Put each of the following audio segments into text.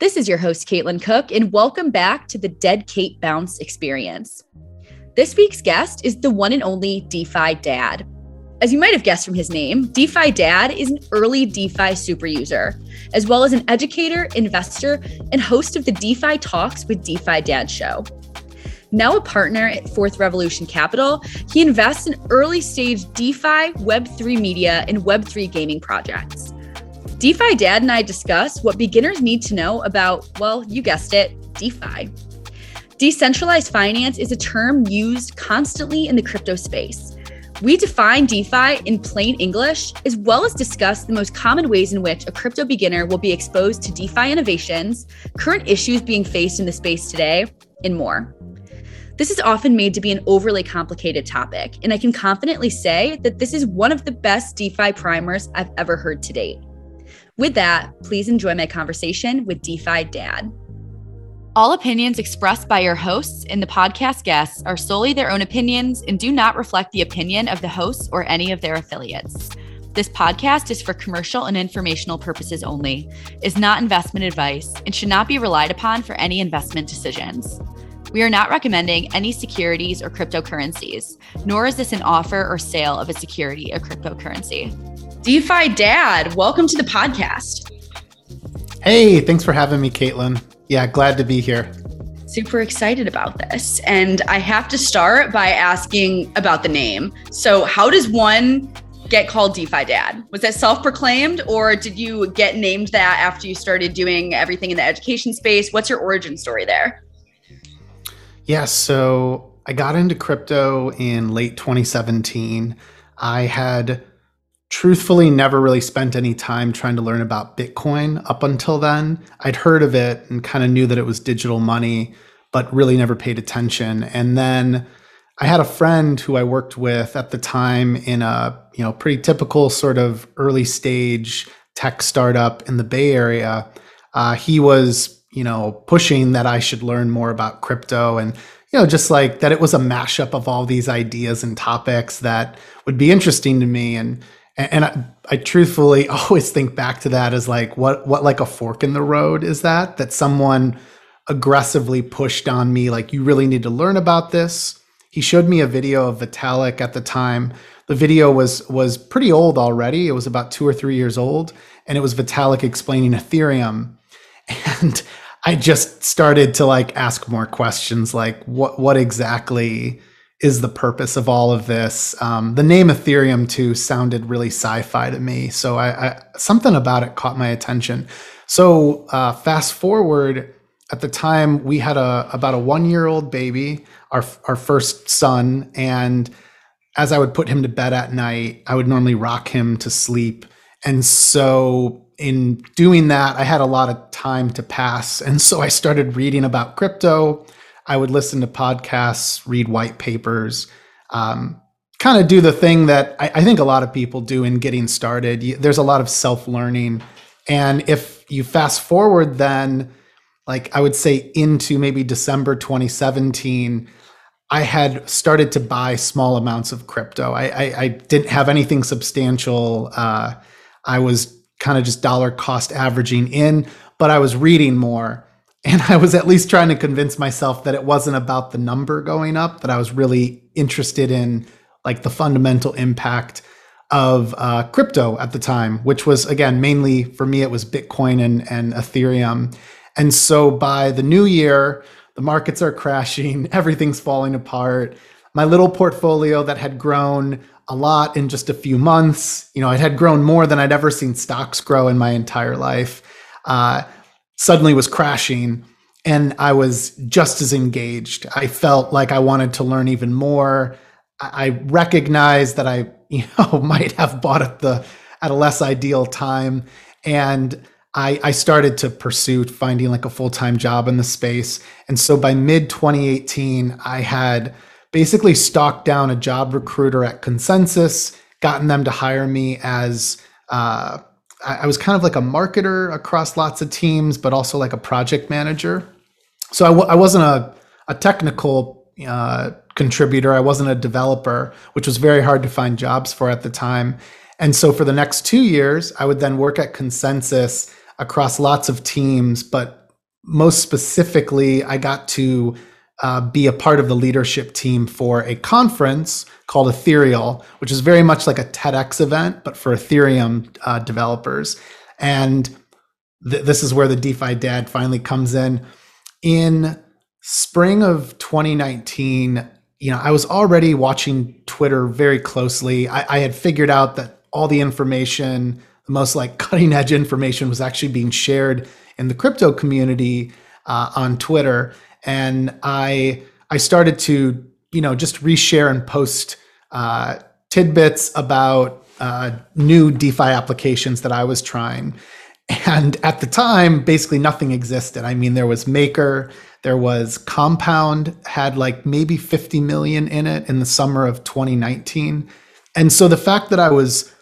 This is your host, Caitlin Cook, and welcome back to the Dead Kate Bounce Experience. This week's guest is the one and only DeFi Dad. As you might have guessed from his name, DeFi Dad is an early DeFi superuser, as well as an educator, investor, and host of the DeFi Talks with DeFi Dad show. Now a partner at Fourth Revolution Capital, he invests in early stage DeFi, Web3 media, and Web3 gaming projects. DeFi Dad and I discuss what beginners need to know about, well, you guessed it, DeFi. Decentralized finance is a term used constantly in the crypto space. We define DeFi in plain English, as well as discuss the most common ways in which a crypto beginner will be exposed to DeFi innovations, current issues being faced in the space today, and more. This is often made to be an overly complicated topic, and I can confidently say that this is one of the best DeFi primers I've ever heard to date. With that, please enjoy my conversation with DeFi Dad. All opinions expressed by your hosts and the podcast guests are solely their own opinions and do not reflect the opinion of the hosts or any of their affiliates. This podcast is for commercial and informational purposes only, is not investment advice, and should not be relied upon for any investment decisions. We are not recommending any securities or cryptocurrencies, nor is this an offer or sale of a security or cryptocurrency. DeFi Dad, welcome to the podcast. Hey, thanks for having me, Caitlin. Yeah, glad to be here. Super excited about this. And I have to start by asking about the name. So how does one get called DeFi Dad? Was that self-proclaimed, or did you get named that after you started doing everything in the education space? What's your origin story there? Yeah, so I got into crypto in late 2017. I had truthfully never really spent any time trying to learn about Bitcoin up until then. I'd heard of it and kind of knew that it was digital money, but really never paid attention. And then I had a friend who I worked with at the time in a, pretty typical sort of early stage tech startup in the Bay Area. He was, pushing that I should learn more about crypto, and just like that it was a mashup of all these ideas and topics that would be interesting to me. And I truthfully always think back to that as like, what like a fork in the road is that someone aggressively pushed on me, like, you really need to learn about this. He showed me a video of Vitalik at the time. The video was pretty old already. It was about 2 or 3 years old. And it was Vitalik explaining Ethereum. And I just started to like ask more questions, like what exactly is the purpose of all of this. The name Ethereum too sounded really sci-fi to me. So I something about it caught my attention. So fast forward, at the time we had about a 1-year-old baby, our first son. And as I would put him to bed at night, I would normally rock him to sleep. And so in doing that, I had a lot of time to pass. And so I started reading about crypto. I would listen to podcasts, read white papers, kind of do the thing that I think a lot of people do in getting started. There's a lot of self-learning. And if you fast forward then, like I would say into maybe December 2017, I had started to buy small amounts of crypto. I didn't have anything substantial. I was kind of just dollar cost averaging in, but I was reading more. And I was at least trying to convince myself that it wasn't about the number going up, that I was really interested in like the fundamental impact of crypto at the time, which was, again, mainly for me, it was Bitcoin and Ethereum. And so by the new year, the markets are crashing, everything's falling apart. My little portfolio that had grown a lot in just a few months, it had grown more than I'd ever seen stocks grow in my entire life. Suddenly was crashing, and I was just as engaged. I felt like I wanted to learn even more. I recognized that I, might have bought at a less ideal time. And I started to pursue finding like a full-time job in the space. And so by mid 2018, I had basically stalked down a job recruiter at ConsenSys, gotten them to hire me as, I was kind of like a marketer across lots of teams, but also like a project manager. So I wasn't a technical contributor. I wasn't a developer, which was very hard to find jobs for at the time. And so for the next 2 years, I would then work at ConsenSys across lots of teams, but most specifically, I got to be a part of the leadership team for a conference called Ethereal, which is very much like a TEDx event, but for Ethereum developers. And this is where the DeFi Dad finally comes in. In spring of 2019, I was already watching Twitter very closely. I had figured out that all the information, the most like cutting edge information, was actually being shared in the crypto community on Twitter. And I started to, just reshare and post tidbits about new DeFi applications that I was trying. And at the time, basically nothing existed. I mean, there was Maker, there was Compound, had like maybe 50 million in it in the summer of 2019. And so the fact that I was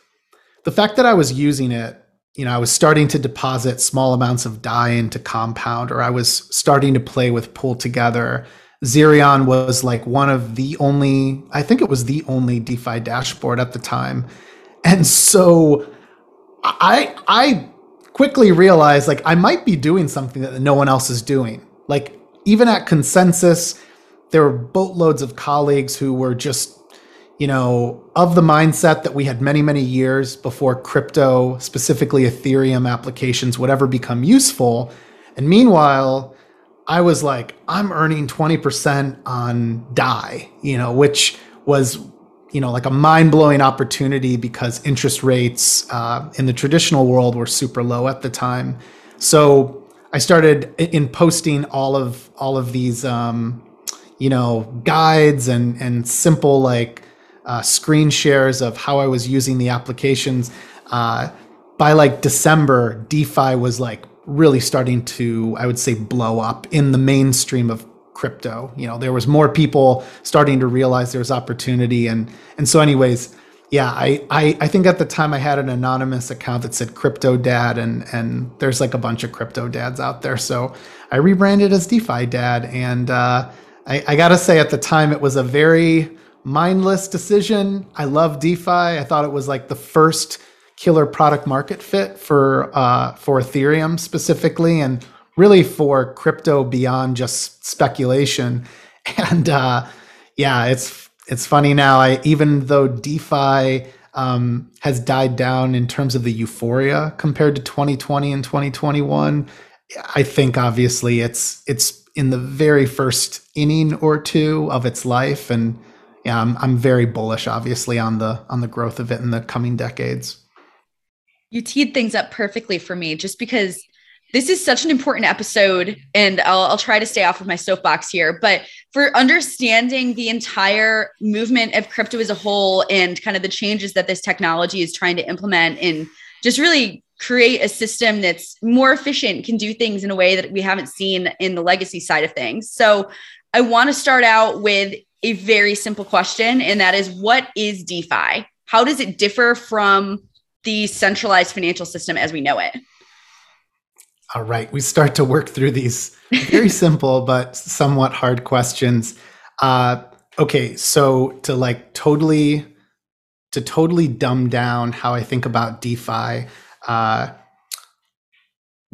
using it, I was starting to deposit small amounts of DAI into Compound, or I was starting to play with Pool Together. Zerion was like one of the only, I think it was the only DeFi dashboard at the time. And so I quickly realized I might be doing something that no one else is doing. Like even at ConsenSys, there were boatloads of colleagues who were just of the mindset that we had many, many years before crypto, specifically Ethereum applications, would ever become useful. And meanwhile, I was like, I'm earning 20% on DAI, which was, like a mind-blowing opportunity because interest rates in the traditional world were super low at the time. So I started in posting all of these, guides and simple screen shares of how I was using the applications. By December, DeFi was really starting to, I would say, blow up in the mainstream of crypto. There was more people starting to realize there was opportunity. And so anyways, yeah, I think at the time I had an anonymous account that said Crypto Dad, and there's a bunch of Crypto Dads out there. So I rebranded as DeFi Dad. And I gotta say, at the time, it was a very mindless decision. I love DeFi. I thought it was the first killer product market fit for Ethereum specifically, and really for crypto beyond just speculation. And yeah, it's funny now. Even though DeFi has died down in terms of the euphoria compared to 2020 and 2021, I think obviously it's in the very first inning or two of its life. And yeah, I'm very bullish, obviously, on the growth of it in the coming decades. You teed things up perfectly for me, just because this is such an important episode, and I'll try to stay off of my soapbox here. But for understanding the entire movement of crypto as a whole and kind of the changes that this technology is trying to implement, and just really create a system that's more efficient, can do things in a way that we haven't seen in the legacy side of things. So I want to start out with a very simple question, and that is, what is DeFi? How does it differ from the centralized financial system as we know it? All right, we start to work through these very simple but somewhat hard questions. Okay, so to totally dumb down how I think about DeFi,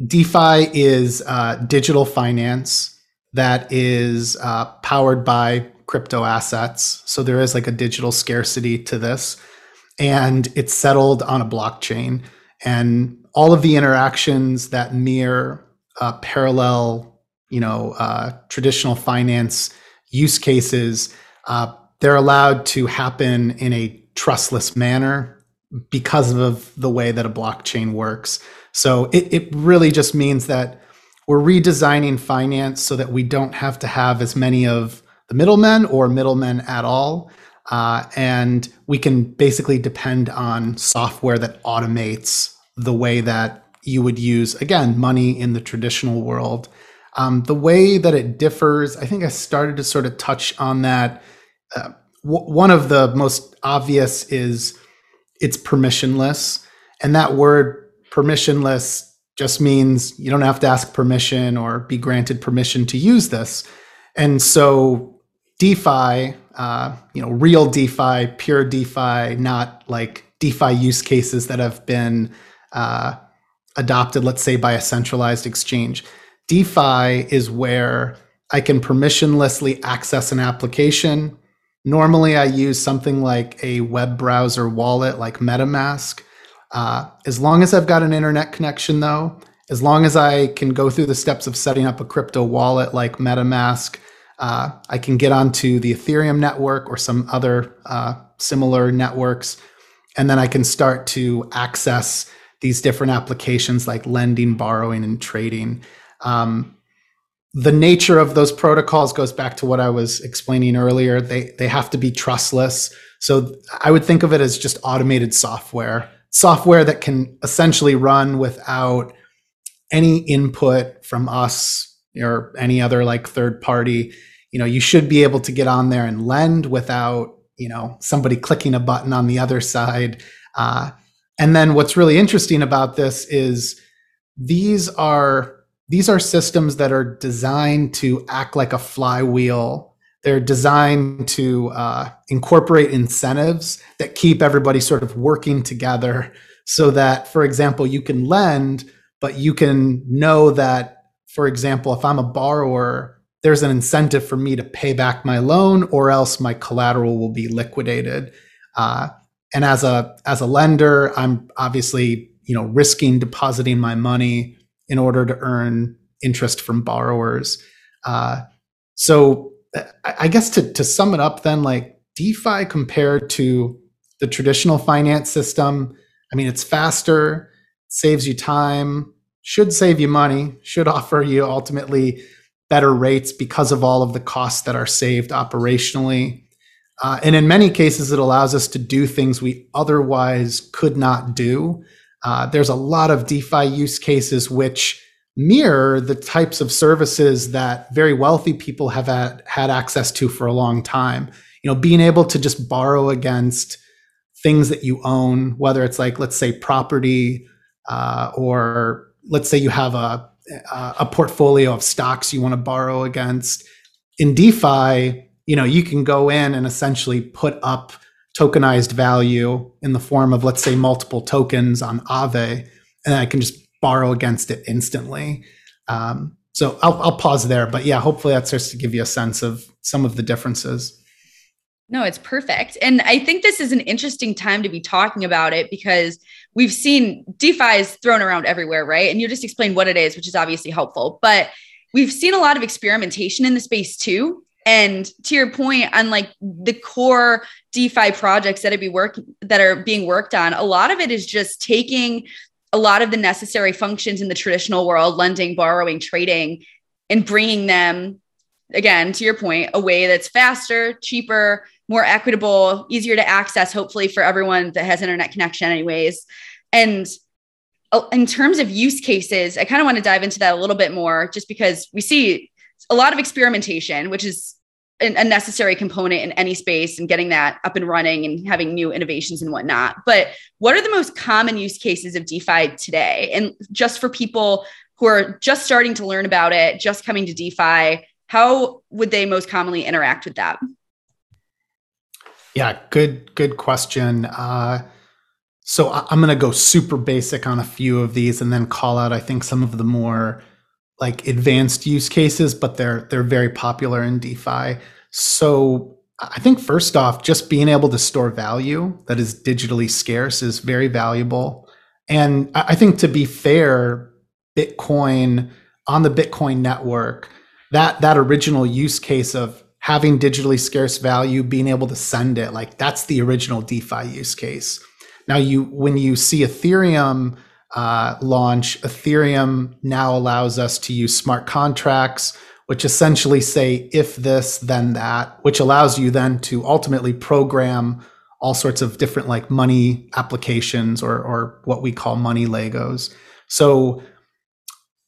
DeFi is digital finance that is powered by crypto assets. So there is a digital scarcity to this, and it's settled on a blockchain, and all of the interactions that mirror parallel, traditional finance use cases, they're allowed to happen in a trustless manner because of the way that a blockchain works. So it really just means that we're redesigning finance so that we don't have to have as many of the middlemen or middlemen at all. And we can basically depend on software that automates the way that you would use, again, money in the traditional world. The way that it differs, I think I started to sort of touch on that. One of the most obvious is it's permissionless. And that word permissionless just means you don't have to ask permission or be granted permission to use this. And so DeFi, real DeFi, pure DeFi, not DeFi use cases that have been adopted, let's say, by a centralized exchange. DeFi is where I can permissionlessly access an application. Normally, I use something like a web browser wallet like MetaMask. As long as I've got an internet connection, though, as long as I can go through the steps of setting up a crypto wallet like MetaMask, I can get onto the Ethereum network or some other similar networks, and then I can start to access these different applications like lending, borrowing, and trading. The nature of those protocols goes back to what I was explaining earlier. They have to be trustless. So I would think of it as just automated software that can essentially run without any input from us or any other like third party. You know, you should be able to get on there and lend without, you know, somebody clicking a button on the other side. And then what's really interesting about this is these are systems that are designed to act like a flywheel. They're designed to incorporate incentives that keep everybody sort of working together so that, for example, you can lend, but you can know that, for example, if I'm a borrower, there's an incentive for me to pay back my loan or else my collateral will be liquidated. And as a lender, I'm obviously, you know, risking depositing my money in order to earn interest from borrowers. So I guess to sum it up then, like DeFi compared to the traditional finance system, I mean, it's faster, saves you time, should save you money, should offer you ultimately better rates because of all of the costs that are saved operationally. And in many cases, it allows us to do things we otherwise could not do. There's a lot of DeFi use cases which mirror the types of services that very wealthy people have had access to for a long time. You know, being able to just borrow against things that you own, whether it's like, let's say, property, or let's say you have a portfolio of stocks you want to borrow against. In DeFi, you know, you can go in and essentially put up tokenized value in the form of, let's say, multiple tokens on Aave, and I can just borrow against it instantly. So I'll pause there, but yeah, hopefully that starts to give you a sense of some of the differences. No, it's perfect. And I think this is an interesting time to be talking about it because we've seen DeFi is thrown around everywhere, right? And you just explained what it is, which is obviously helpful, but we've seen a lot of experimentation in the space too. And to your point on like the core DeFi projects that are being worked on, a lot of it is just taking a lot of the necessary functions in the traditional world, lending, borrowing, trading, and bringing them, again, to your point, a way that's faster, cheaper, more equitable, easier to access, hopefully for everyone that has internet connection anyways. And in terms of use cases, I kind of want to dive into that a little bit more just because we see a lot of experimentation, which is a necessary component in any space and getting that up and running and having new innovations and whatnot. But what are the most common use cases of DeFi today? And just for people who are just starting to learn about it, just coming to DeFi, how would they most commonly interact with that? Yeah, good question. So I'm going to go super basic on a few of these and then call out, I think, some of the more like advanced use cases, but they're very popular in DeFi. So I think first off, just being able to store value that is digitally scarce is very valuable. And I think, to be fair, Bitcoin on the Bitcoin network, that original use case of having digitally scarce value, being able to send it, like that's the original DeFi use case. Now when you see Ethereum launch, Ethereum now allows us to use smart contracts, which essentially say, if this, then that, which allows you then to ultimately program all sorts of different like money applications or what we call money Legos. So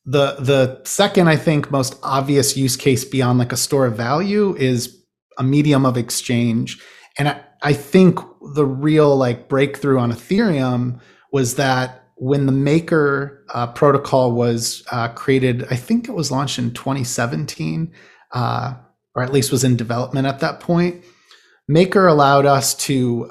the second, I think, most obvious use case beyond like a store of value is a medium of exchange. And I think the real like breakthrough on Ethereum was that when the Maker protocol was created, I think it was launched in 2017, or at least was in development at that point. Maker allowed us to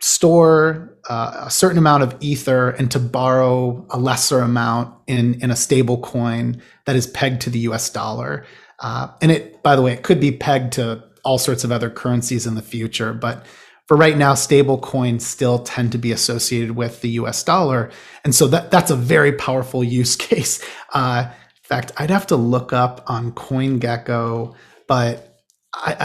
store a certain amount of Ether and to borrow a lesser amount in a stable coin that is pegged to the US dollar. And it, by the way, it could be pegged to all sorts of other currencies in the future, but for right now, stable coins still tend to be associated with the US dollar. And so that's a very powerful use case. In fact, I'd have to look up on CoinGecko, but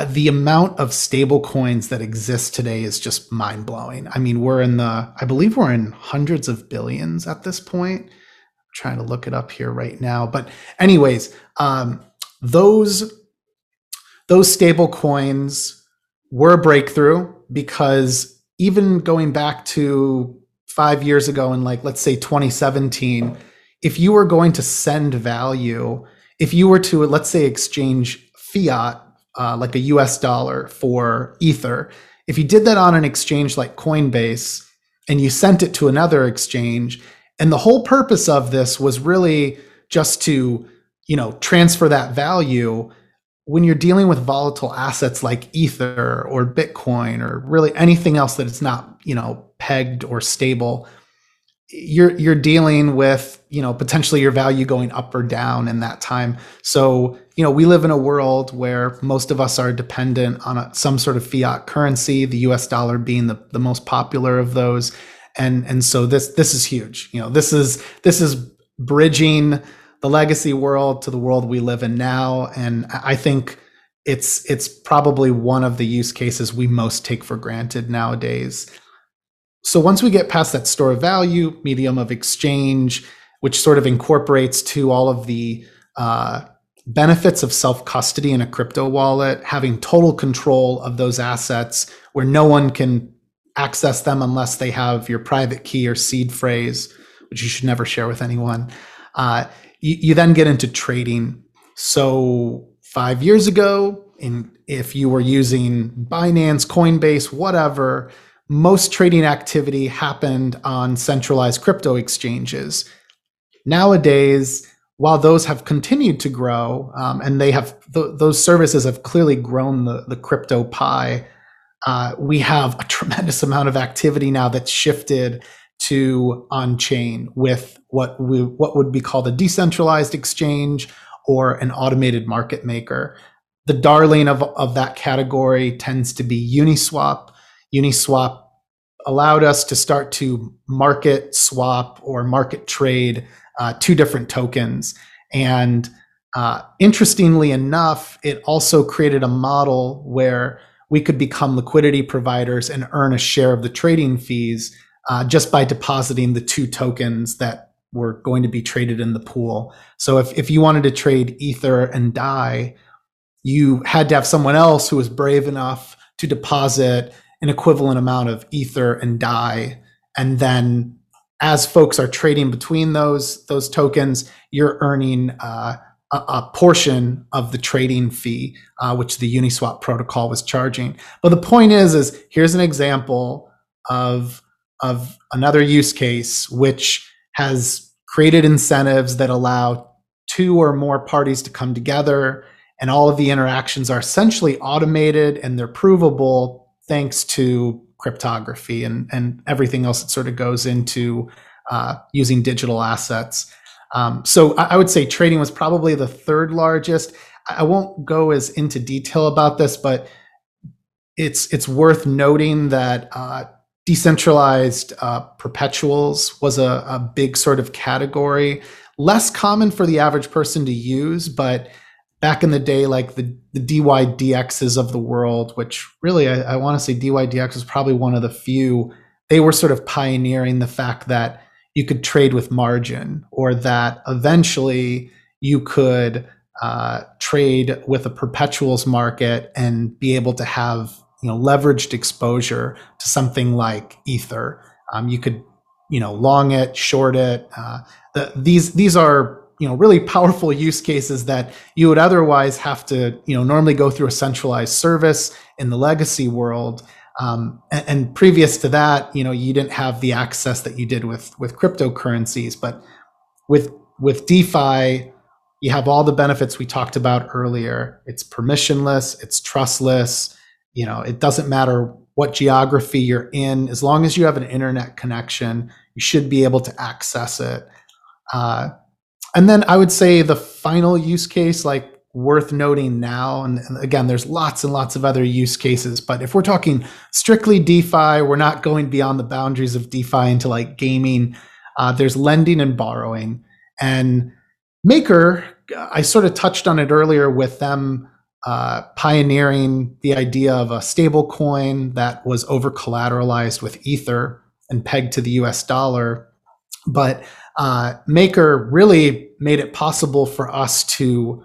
the amount of stable coins that exist today is just mind blowing. I mean, I believe we're in hundreds of billions at this point. I'm trying to look it up here right now. But anyways, those stable coins were a breakthrough, because even going back to 5 years ago, in like, let's say 2017, if you were going to send value, if you were to, let's say, exchange fiat, like a US dollar for Ether, if you did that on an exchange like Coinbase and you sent it to another exchange, and the whole purpose of this was really just to, transfer that value, when you're dealing with volatile assets like Ether or Bitcoin or really anything else that is not, pegged or stable, you're dealing with, potentially your value going up or down in that time. So, we live in a world where most of us are dependent on some sort of fiat currency, the US dollar being the most popular of those. And so this is huge. This is bridging the legacy world to the world we live in now. And I think it's probably one of the use cases we most take for granted nowadays. So once we get past that store of value, medium of exchange, which sort of incorporates to all of the benefits of self-custody in a crypto wallet, having total control of those assets where no one can access them unless they have your private key or seed phrase, which you should never share with anyone. You then get into trading. So 5 years ago, if you were using Binance, Coinbase, whatever, most trading activity happened on centralized crypto exchanges. Nowadays, while those have continued to grow, and they have those services have clearly grown the crypto pie, we have a tremendous amount of activity now that's shifted to on-chain with what would be called a decentralized exchange or an automated market maker. The darling of that category tends to be Uniswap. Uniswap allowed us to start to market swap or market trade two different tokens. And interestingly enough, it also created a model where we could become liquidity providers and earn a share of the trading fees just by depositing the two tokens that were going to be traded in the pool. So if you wanted to trade Ether and DAI, you had to have someone else who was brave enough to deposit an equivalent amount of Ether and DAI, and then as folks are trading between those tokens, you're earning a portion of the trading fee, which the Uniswap protocol was charging. But the point is here's an example of another use case which has created incentives that allow two or more parties to come together, and all of the interactions are essentially automated and they're provable, thanks to cryptography and everything else that sort of goes into using digital assets. So I would say trading was probably the third largest. I won't go as into detail about this, but it's worth noting that decentralized perpetuals was a big sort of category, less common for the average person to use, but back in the day, like the DYDXs of the world, which really, I want to say DYDX was probably one of the few, they were sort of pioneering the fact that you could trade with margin, or that eventually you could trade with a perpetuals market and be able to have, leveraged exposure to something like Ether. You could, long it, short it. These are really powerful use cases that you would otherwise have to, normally go through a centralized service in the legacy world. And previous to that, you didn't have the access that you did with cryptocurrencies. But with DeFi, you have all the benefits we talked about earlier. It's permissionless, it's trustless. It doesn't matter what geography you're in. As long as you have an internet connection, you should be able to access it. And then I would say the final use case, like worth noting now, and again, there's lots and lots of other use cases, but if we're talking strictly DeFi, we're not going beyond the boundaries of DeFi into like gaming. There's lending and borrowing. And Maker, I sort of touched on it earlier with them pioneering the idea of a stable coin that was over-collateralized with Ether and pegged to the US dollar. But Maker really made it possible for us to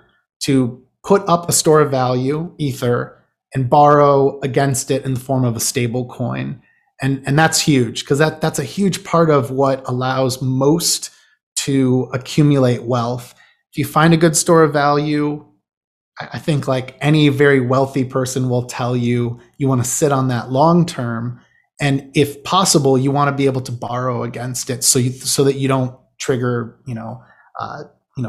put up a store of value, Ether, and borrow against it in the form of a stable coin. And that's huge, because that's a huge part of what allows most to accumulate wealth. If you find a good store of value, I think like any very wealthy person will tell you, you want to sit on that long term. And if possible, you want to be able to borrow against it so that you don't trigger,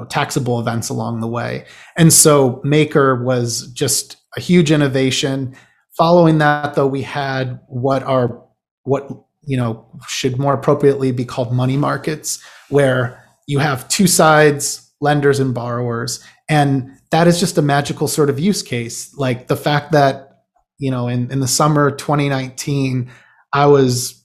taxable events along the way. And so Maker was just a huge innovation. Following that, though, we had what should more appropriately be called money markets, where you have two sides, lenders and borrowers. And that is just a magical sort of use case. Like the fact that, in the summer of 2019, I was,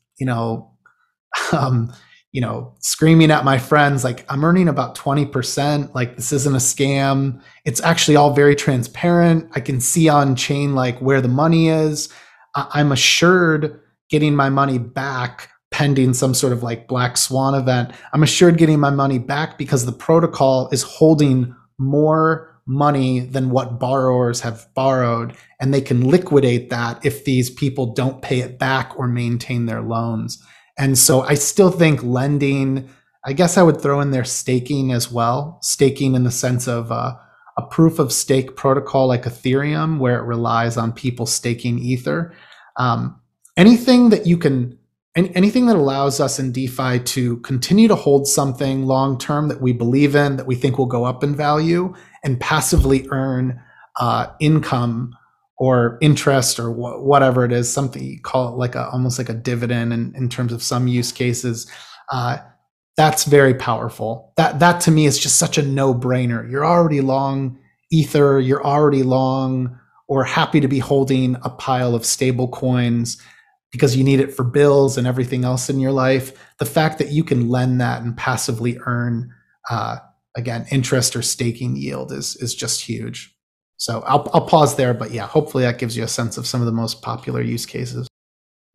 screaming at my friends, like, I'm earning about 20%, like this isn't a scam. It's actually all very transparent. I can see on chain, like where the money is. I'm assured getting my money back pending some sort of like black swan event. I'm assured getting my money back because the protocol is holding more money than what borrowers have borrowed, and they can liquidate that if these people don't pay it back or maintain their loans. And so I still think lending, I guess I would throw in there staking as well. Staking in the sense of a proof of stake protocol like Ethereum, where it relies on people staking Ether. Anything that allows us in DeFi to continue to hold something long-term that we believe in, that we think will go up in value, and passively earn income or interest or whatever it is, something you call it, like almost like a dividend in terms of some use cases, that's very powerful. That to me is just such a no-brainer. You're already long Ether, you're already long or happy to be holding a pile of stable coins because you need it for bills and everything else in your life. The fact that you can lend that and passively earn, interest or staking yield is just huge. So I'll pause there, but yeah, hopefully that gives you a sense of some of the most popular use cases.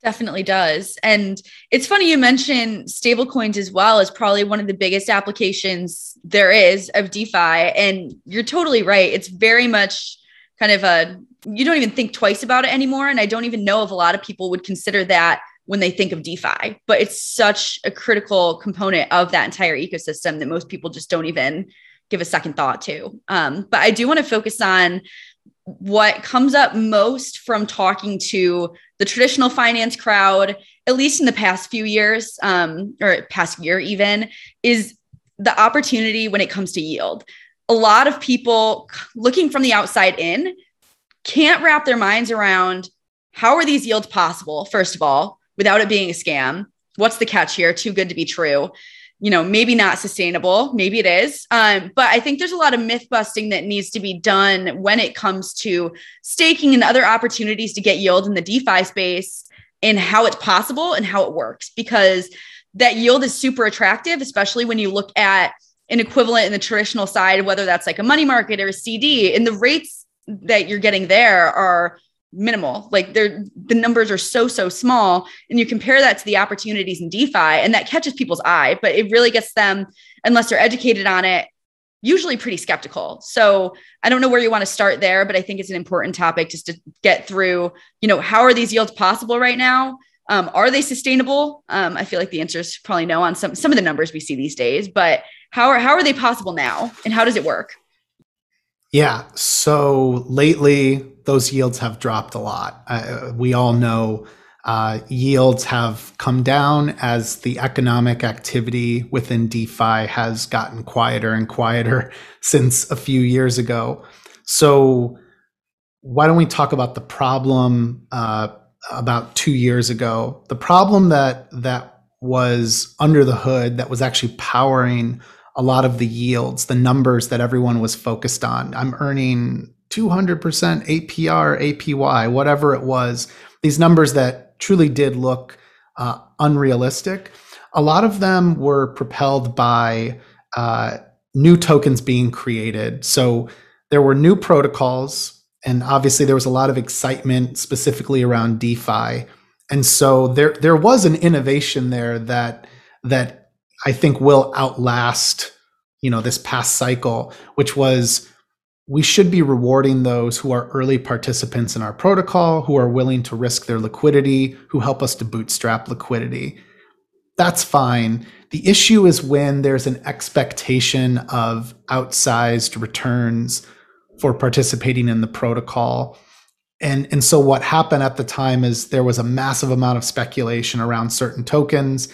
Definitely does. And it's funny you mentioned stablecoins as well as probably one of the biggest applications there is of DeFi. And you're totally right. It's very much kind of you don't even think twice about it anymore. And I don't even know if a lot of people would consider that when they think of DeFi, but it's such a critical component of that entire ecosystem that most people just don't even give a second thought to. But I do want to focus on what comes up most from talking to the traditional finance crowd, at least in the past few years, or past year even, is the opportunity when it comes to yield. A lot of people looking from the outside in can't wrap their minds around how are these yields possible, first of all, without it being a scam? What's the catch here? Too good to be true. Maybe not sustainable, maybe it is. But I think there's a lot of myth busting that needs to be done when it comes to staking and other opportunities to get yield in the DeFi space and how it's possible and how it works, because that yield is super attractive, especially when you look at an equivalent in the traditional side, whether that's like a money market or a CD, and the rates that you're getting there are minimal. Like the numbers are so small, and you compare that to the opportunities in DeFi, and that catches people's eye, but it really gets them, unless they're educated on it, usually pretty skeptical. So I don't know where you want to start there, but I think it's an important topic just to get through, how are these yields possible right now? Are they sustainable? I feel like the answer is probably no on some of the numbers we see these days, but how are they possible now, and how does it work? Yeah. So lately, those yields have dropped a lot. We all know yields have come down as the economic activity within DeFi has gotten quieter and quieter since a few years ago. So why don't we talk about the problem about 2 years ago. The problem that was under the hood, that was actually powering a lot of the yields, the numbers that everyone was focused on. I'm earning 200% APR, APY, whatever it was. These numbers that truly did look unrealistic. A lot of them were propelled by new tokens being created. So there were new protocols, and obviously there was a lot of excitement specifically around DeFi. And so there was an innovation there that I think will outlast, this past cycle, which was we should be rewarding those who are early participants in our protocol, who are willing to risk their liquidity, who help us to bootstrap liquidity. That's fine. The issue is when there's an expectation of outsized returns for participating in the protocol. And so what happened at the time is there was a massive amount of speculation around certain tokens,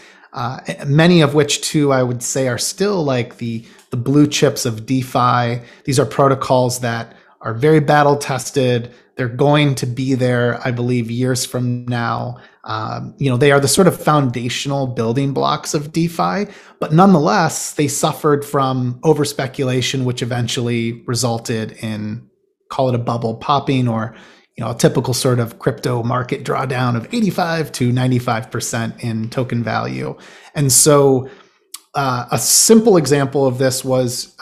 many of which too, I would say, are still like the blue chips of DeFi. These are protocols that are very battle tested. They're going to be there, I believe, years from now. They are the sort of foundational building blocks of DeFi, but nonetheless, they suffered from overspeculation, which eventually resulted in, call it a bubble popping, or a typical sort of crypto market drawdown of 85 to 95% in token value. And so a simple example of this was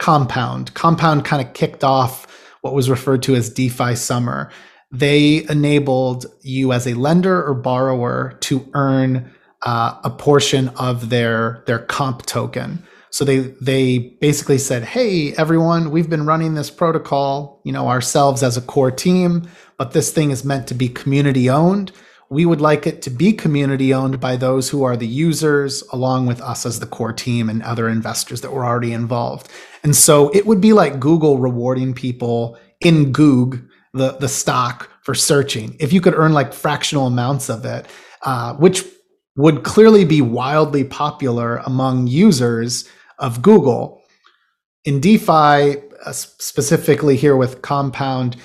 Compound. Compound kind of kicked off what was referred to as DeFi Summer. They enabled you as a lender or borrower to earn a portion of their comp token. So they basically said, hey, everyone, we've been running this protocol, ourselves as a core team, but this thing is meant to be community owned. We would like it to be community owned by those who are the users, along with us as the core team and other investors that were already involved. And so it would be like Google rewarding people in Goog, the stock, for searching. If you could earn like fractional amounts of it, which would clearly be wildly popular among users of Google. In DeFi, specifically here with Compound,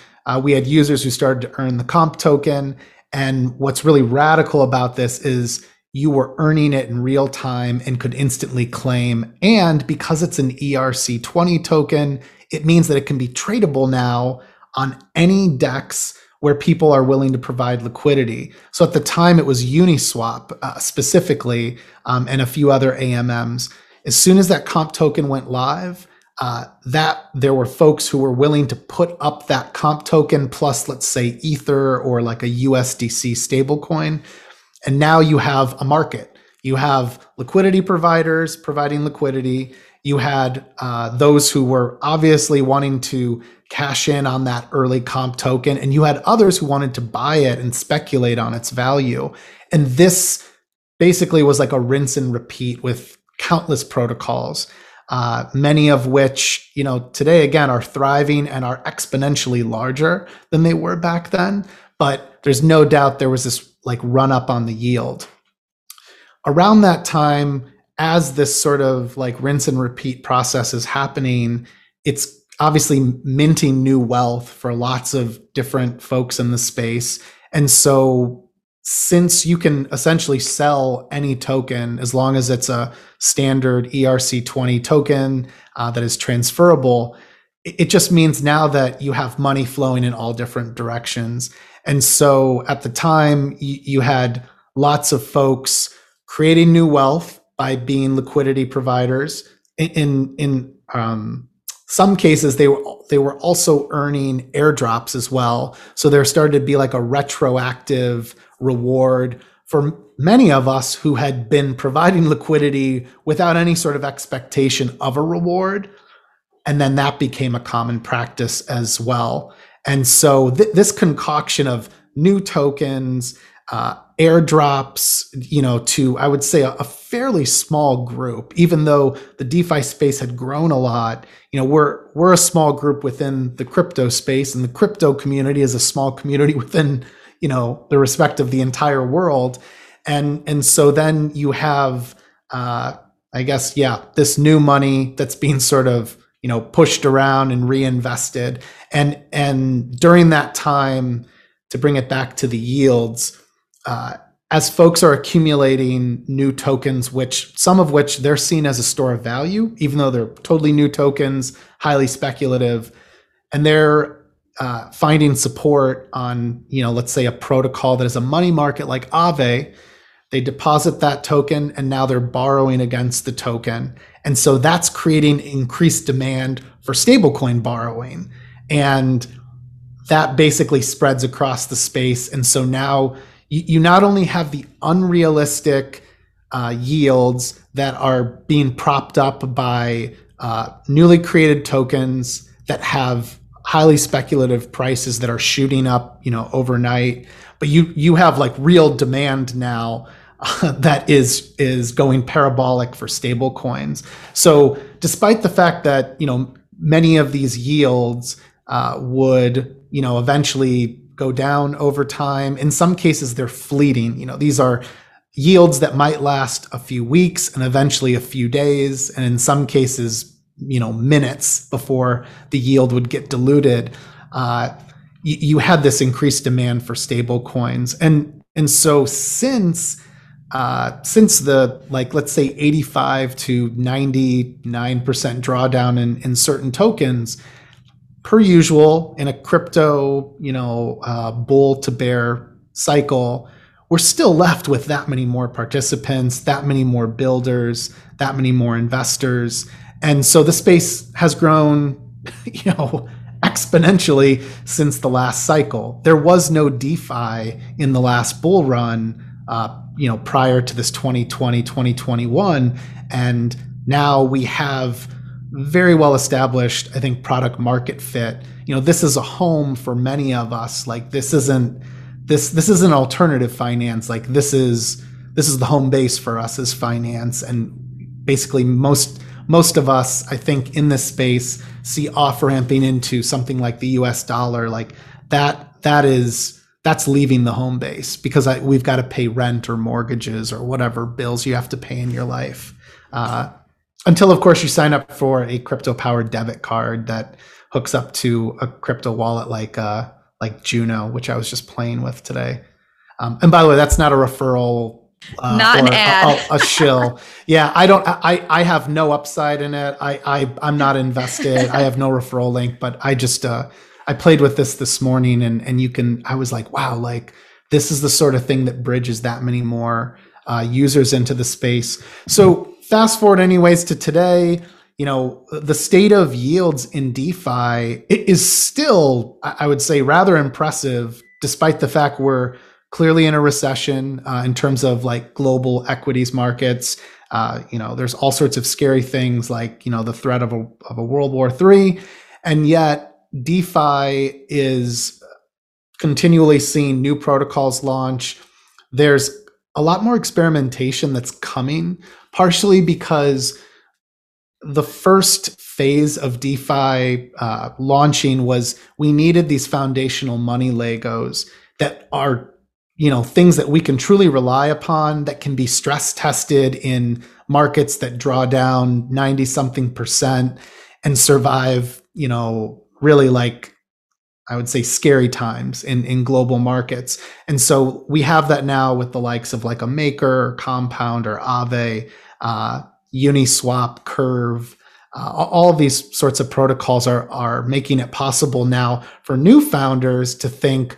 we had users who started to earn the comp token. And what's really radical about this is you were earning it in real time and could instantly claim. And because it's an ERC20 token, it means that it can be tradable now on any DEX where people are willing to provide liquidity. So at the time, it was Uniswap specifically, and a few other AMMs. As soon as that comp token went live, there were folks who were willing to put up that comp token plus, let's say, Ether or like a USDC stablecoin. And now you have a market. You have liquidity providers providing liquidity. You had those who were obviously wanting to cash in on that early comp token, and you had others who wanted to buy it and speculate on its value. And this basically was like a rinse and repeat with countless protocols, many of which, today, again, are thriving and are exponentially larger than they were back then. But there's no doubt there was this like run up on the yield. Around that time, as this sort of like rinse and repeat process is happening, it's obviously minting new wealth for lots of different folks in the space. And so since you can essentially sell any token, as long as it's a standard ERC20 token that is transferable, it just means now that you have money flowing in all different directions. And so at the time, you had lots of folks creating new wealth by being liquidity providers. In some cases, they were also earning airdrops as well. So there started to be like a retroactive reward for many of us who had been providing liquidity without any sort of expectation of a reward. And then that became a common practice as well. And so this concoction of new tokens, airdrops, to, I would say, a fairly small group, even though the DeFi space had grown a lot. We're a small group within the crypto space, and the crypto community is a small community within, the respect of the entire world. And so then you have, this new money that's being sort of, pushed around and reinvested. And during that time, to bring it back to the yields, as folks are accumulating new tokens, which some of which they're seen as a store of value, even though they're totally new tokens, highly speculative, and they're finding support on, let's say a protocol that is a money market like Aave. They deposit that token and now they're borrowing against the token. And so that's creating increased demand for stablecoin borrowing. And that basically spreads across the space. And so now you not only have the unrealistic yields that are being propped up by newly created tokens that have highly speculative prices that are shooting up, overnight, but you have like real demand now that is going parabolic for stable coins. So despite the fact that, many of these yields would, eventually go down over time, in some cases they're fleeting. These are yields that might last a few weeks and eventually a few days, and in some cases, minutes before the yield would get diluted. You had this increased demand for stable coins. And so since the, let's say 85 to 99% drawdown in certain tokens, per usual in a crypto, bull to bear cycle, we're still left with that many more participants, that many more builders, that many more investors. And so the space has grown, exponentially since the last cycle. There was no DeFi in the last bull run, prior to this 2020, 2021. And now we have very well established, I think, product market fit. This is a home for many of us. This isn't alternative finance. This is the home base for us as finance. And basically most of us, I think, in this space see off-ramping into something like the US dollar, that's leaving the home base because we've got to pay rent or mortgages or whatever bills you have to pay in your life. Until, of course, you sign up for a crypto-powered debit card that hooks up to a crypto wallet like Juno, which I was just playing with today. And by the way, that's not a referral. Not an ad. A shill. Yeah, I have no upside in it. I'm not invested. I have no referral link, but I just I played with this morning and I was like, wow, this is the sort of thing that bridges that many more users into the space. So fast forward anyways to today, the state of yields in DeFi is still, I would say, rather impressive, despite the fact we're clearly in a recession in terms of global equities markets. There's all sorts of scary things the threat of a World War III. And yet DeFi is continually seeing new protocols launch. There's a lot more experimentation that's coming, partially because the first phase of DeFi launching was we needed these foundational money Legos that are things that we can truly rely upon, that can be stress tested in markets that draw down 90-something% and survive, really I would say scary times in global markets. And so we have that now with the likes of a Maker or Compound or Aave, Uniswap, Curve. All of these sorts of protocols are making it possible now for new founders to think,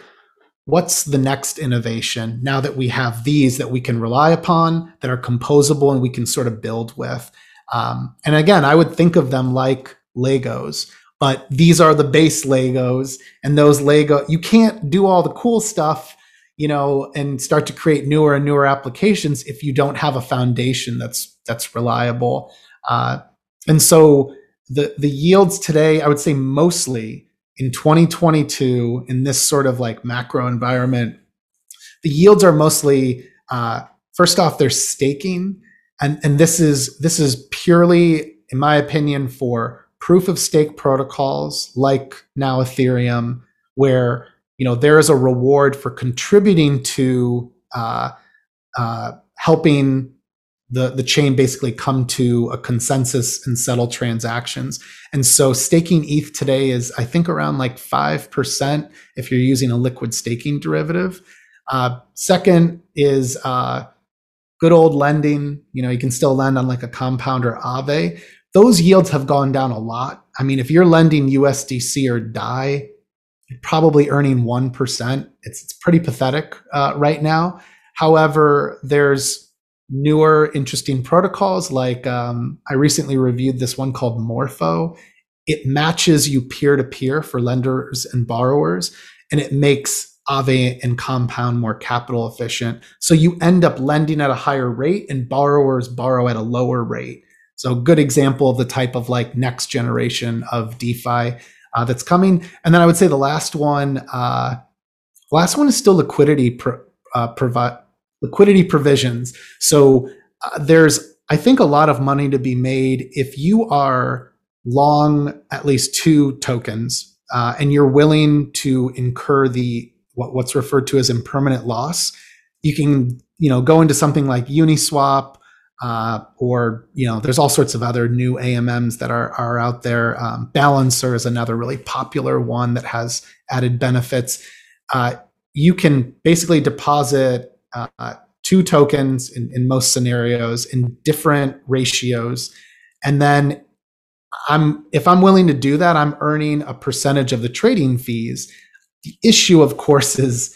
what's the next innovation now that we have these that we can rely upon, that are composable and we can sort of build with? And again, I would think of them like Legos, but these are the base Legos, and those Lego, you can't do all the cool stuff, and start to create newer and newer applications if you don't have a foundation that's reliable. And so the yields today, I would say mostly, in 2022, in this sort of macro environment, the yields are mostly, first off, they're staking. And this is purely, in my opinion, for proof of stake protocols like now Ethereum, where, there is a reward for contributing to helping the chain basically come to a consensus and settle transactions. And so staking ETH today is, I think, around like 5% if you're using a liquid staking derivative. Second is good old lending. You know, you can still lend on like a Compound or Aave. Those yields have gone down a lot. I mean, if you're lending USDC or DAI, you're probably earning 1%. It's pretty pathetic right now. However, there's newer interesting protocols like I recently reviewed this one called Morpho. It matches you peer-to-peer for lenders and borrowers, and it makes Aave and Compound more capital efficient. So you end up lending at a higher rate and borrowers borrow at a lower rate. So good example of the type of like next generation of DeFi that's coming. And then I would say the last one is still liquidity liquidity provisions. So there's, I think, a lot of money to be made if you are long at least 2 tokens and you're willing to incur the what's referred to as impermanent loss. You can, you know, go into something like Uniswap or, you know, there's all sorts of other new AMMs that are out there. Balancer is another really popular one that has added benefits. You can basically deposit 2 tokens in most scenarios in different ratios, and then if I'm willing to do that, I'm earning a percentage of the trading fees. The issue, of course, is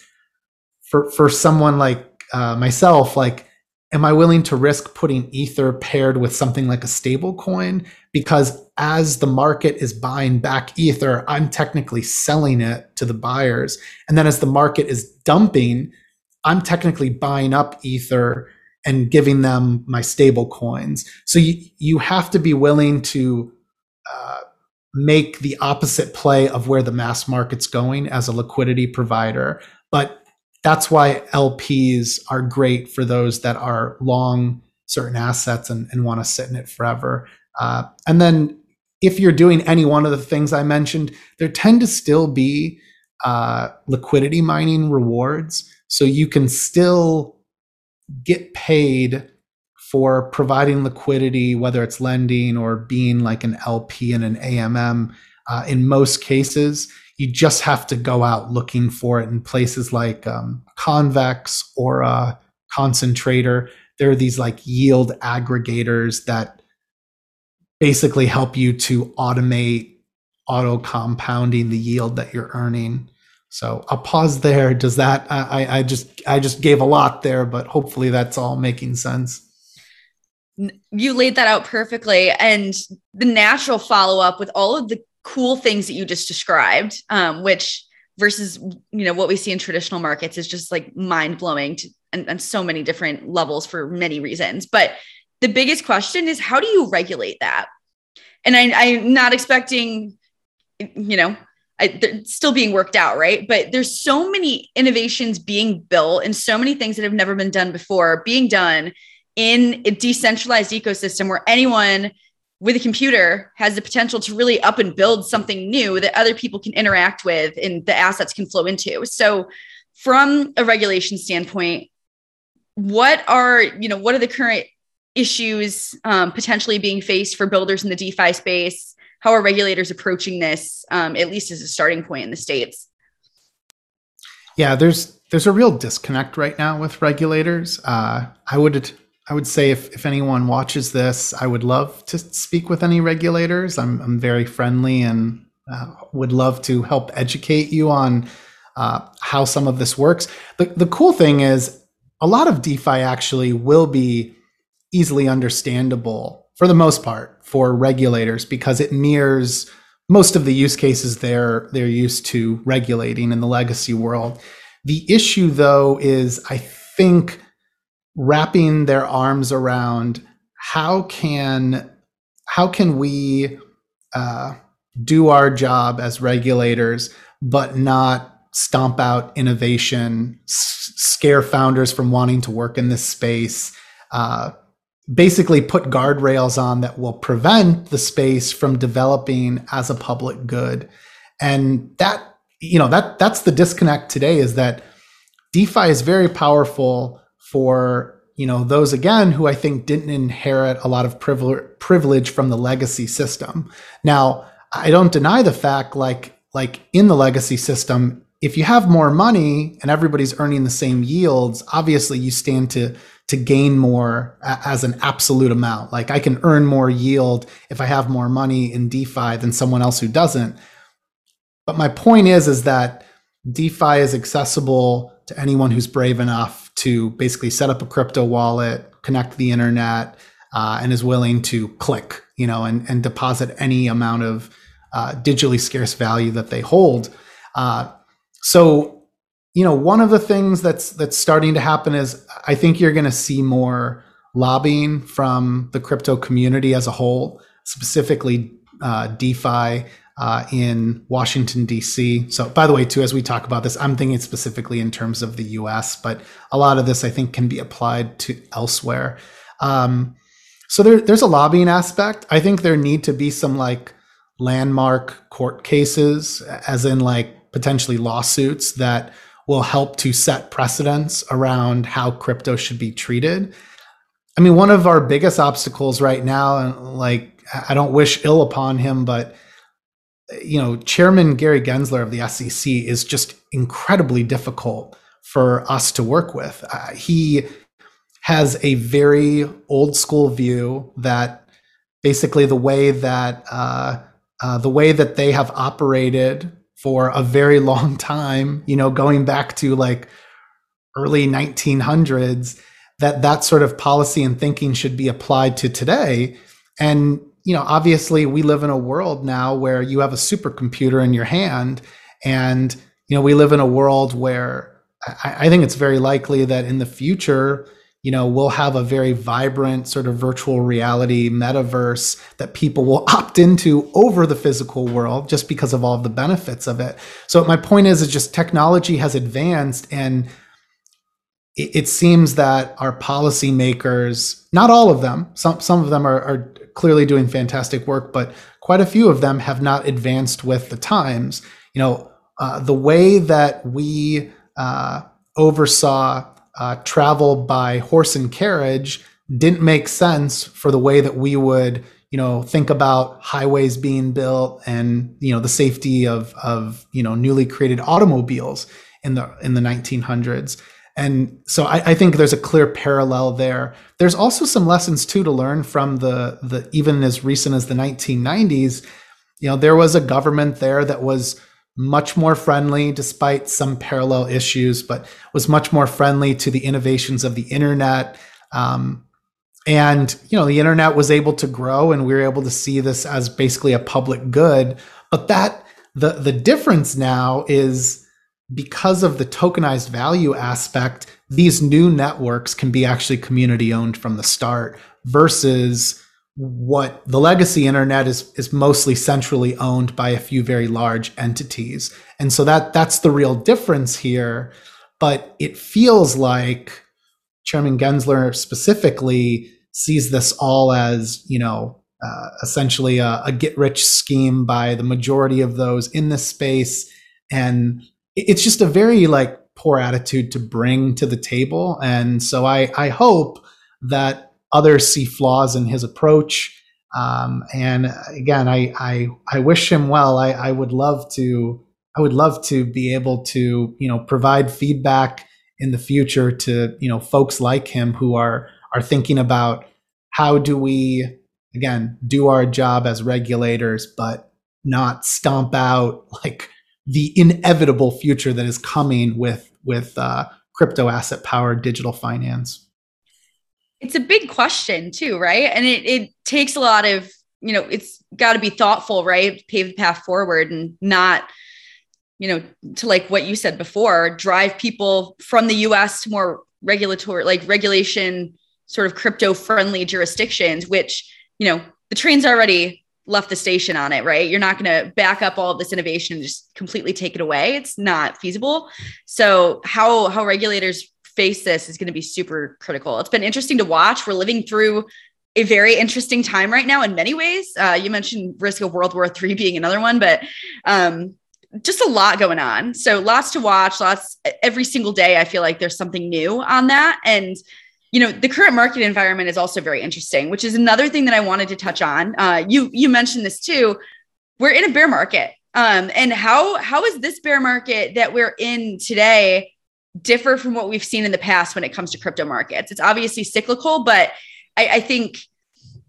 for someone like myself, like, am I willing to risk putting Ether paired with something like a stable coin? Because as the market is buying back Ether, I'm technically selling it to the buyers, and then as the market is dumping, I'm technically buying up Ether and giving them my stable coins. So you have to be willing to make the opposite play of where the mass market's going as a liquidity provider. But that's why LPs are great for those that are long certain assets and want to sit in it forever. And then if you're doing any one of the things I mentioned, there tend to still be liquidity mining rewards. So you can still get paid for providing liquidity, whether it's lending or being like an LP and an AMM. In most cases, you just have to go out looking for it in places like Convex or Concentrator. There are these like yield aggregators that basically help you to automate auto-compounding the yield that you're earning. So I'll pause there. Does that, I just gave a lot there, but hopefully that's all making sense. You laid that out perfectly. And the natural follow-up with all of the cool things that you just described, which versus, you know, what we see in traditional markets is just like mind-blowing on so many different levels for many reasons. But the biggest question is, how do you regulate that? And I'm not expecting, you know, they're still being worked out, right? But there's so many innovations being built and so many things that have never been done before being done in a decentralized ecosystem where anyone with a computer has the potential to really up and build something new that other people can interact with and the assets can flow into. So from a regulation standpoint, what are the current issues potentially being faced for builders in the DeFi space? How are regulators approaching this, at least as a starting point in the States? Yeah, there's a real disconnect right now with regulators. I would say if anyone watches this, I would love to speak with any regulators. I'm very friendly and would love to help educate you on how some of this works. The cool thing is a lot of DeFi actually will be easily understandable for the most part for regulators, because it mirrors most of the use cases they're used to regulating in the legacy world. The issue, though, is I think wrapping their arms around how can we do our job as regulators but not stomp out innovation, scare founders from wanting to work in this space, basically put guardrails on that will prevent the space from developing as a public good. And that, you know, that's the disconnect today, is that DeFi is very powerful for you know, those again who I think didn't inherit a lot of privilege from the legacy system. Now, I don't deny the fact, like in the legacy system, if you have more money and everybody's earning the same yields, obviously you stand to gain more as an absolute amount. Like, I can earn more yield if I have more money in DeFi than someone else who doesn't. But my point is that DeFi is accessible to anyone who's brave enough to basically set up a crypto wallet, connect the internet, and is willing to click, you know, and deposit any amount of digitally scarce value that they hold. So, you know, one of the things that's starting to happen is I think you're going to see more lobbying from the crypto community as a whole, specifically DeFi. In Washington, D.C. So, by the way, too, as we talk about this, I'm thinking specifically in terms of the U.S., but a lot of this, I think, can be applied to elsewhere. So there's a lobbying aspect. I think there need to be some like landmark court cases, as in like potentially lawsuits that will help to set precedents around how crypto should be treated. I mean, one of our biggest obstacles right now, and like, I don't wish ill upon him, but you know, Chairman Gary Gensler of the SEC is just incredibly difficult for us to work with. He has a very old school view that basically the way that they have operated for a very long time, you know, going back to like early 1900s, that sort of policy and thinking should be applied to today. And you know, obviously we live in a world now where you have a supercomputer in your hand, and, you know, we live in a world where I think it's very likely that in the future, you know, we'll have a very vibrant sort of virtual reality metaverse that people will opt into over the physical world just because of all of the benefits of it. So my point is just technology has advanced, and it seems that our policymakers, not all of them, some of them are clearly doing fantastic work, but quite a few of them have not advanced with the times. You know, the way that we oversaw travel by horse and carriage didn't make sense for the way that we would, you know, think about highways being built and, you know, the safety of you know, newly created automobiles in the 1900s. And so I think there's a clear parallel there. There's also some lessons too to learn from the even as recent as the 1990s. You know, there was a government there that was much more friendly, despite some parallel issues, but was much more friendly to the innovations of the internet. And you know, the internet was able to grow, and we were able to see this as basically a public good. But that the difference now is, because of the tokenized value aspect, these new networks can be actually community owned from the start, versus what the legacy internet is mostly centrally owned by a few very large entities. And so that's the real difference here. But it feels like Chairman Gensler specifically sees this all as, you know, essentially a get rich scheme by the majority of those in this space. And it's just a very like poor attitude to bring to the table. And so I hope that others see flaws in his approach. And again, I wish him well. I would love to be able to, you know, provide feedback in the future to, you know, folks like him who are thinking about how do we, again, do our job as regulators, but not stomp out like the inevitable future that is coming with crypto asset powered digital finance. It's a big question too, right? And it takes a lot of, you know, it's got to be thoughtful, right? Pave the path forward, and not, you know, to like what you said before, drive people from the US to more regulation sort of crypto friendly jurisdictions, which, you know, the train's already left the station on it, right? You're not going to back up all of this innovation and just completely take it away. It's not feasible. So how regulators face this is going to be super critical. It's been interesting to watch. We're living through a very interesting time right now in many ways. You mentioned risk of World War III being another one, but just a lot going on. So lots to watch, every single day. I feel like there's something new on that. And you know, the current market environment is also very interesting, which is another thing that I wanted to touch on. You mentioned this too. We're in a bear market. And how is this bear market that we're in today differ from what we've seen in the past when it comes to crypto markets? It's obviously cyclical, but I think